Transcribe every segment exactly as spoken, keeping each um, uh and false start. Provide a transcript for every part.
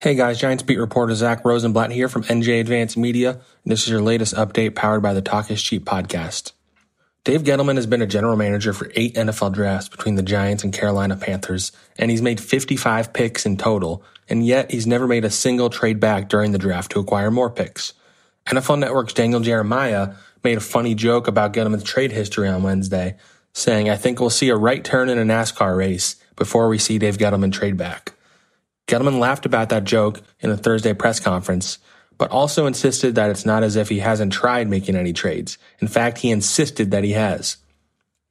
Hey guys, Giants beat reporter Zach Rosenblatt here from N J Advance Media, and this is your latest update powered by the Talk is Cheap podcast. Dave Gettleman has been a general manager for eight N F L drafts between the Giants and Carolina Panthers, and he's made fifty-five picks in total, and yet he's never made a single trade back during the draft to acquire more picks. N F L Network's Daniel Jeremiah made a funny joke about Gettleman's trade history on Wednesday, saying, "I think we'll see a right turn in a NASCAR race before we see Dave Gettleman trade back." Gettleman laughed about that joke in a Thursday press conference, but also insisted that it's not as if he hasn't tried making any trades. In fact, he insisted that he has.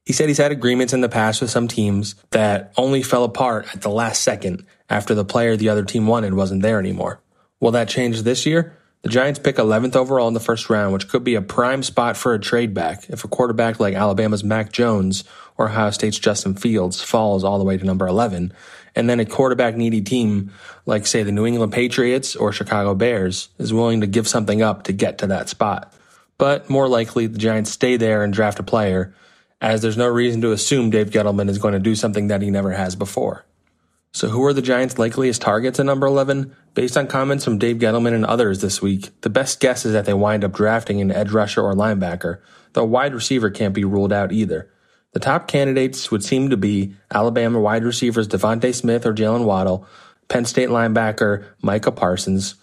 He said he's had agreements in the past with some teams that only fell apart at the last second after the player the other team wanted wasn't there anymore. Will that change this year? The Giants pick eleventh overall in the first round, which could be a prime spot for a trade back if a quarterback like Alabama's Mac Jones or Ohio State's Justin Fields falls all the way to number eleven, and then a quarterback-needy team like, say, the New England Patriots or Chicago Bears is willing to give something up to get to that spot. But more likely, the Giants stay there and draft a player, as there's no reason to assume Dave Gettleman is going to do something that he never has before. So who are the Giants' likeliest targets at number eleven? Based on comments from Dave Gettleman and others this week, the best guess is that they wind up drafting an edge rusher or linebacker, though wide receiver can't be ruled out either. The top candidates would seem to be Alabama wide receivers DeVonta Smith or Jalen Waddle, Penn State linebacker Micah Parsons,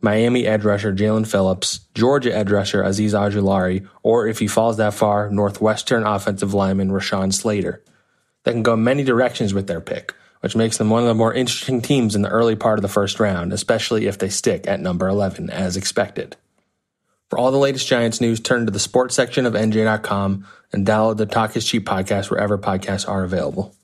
Miami edge rusher Jaelan Phillips, Georgia edge rusher Azeez Ojulari, or if he falls that far, Northwestern offensive lineman Rashawn Slater. They can go many directions with their pick, which makes them one of the more interesting teams in the early part of the first round, especially if they stick at number eleven, as expected. For all the latest Giants news, turn to the sports section of N J dot com and download the Talk is Cheap podcast wherever podcasts are available.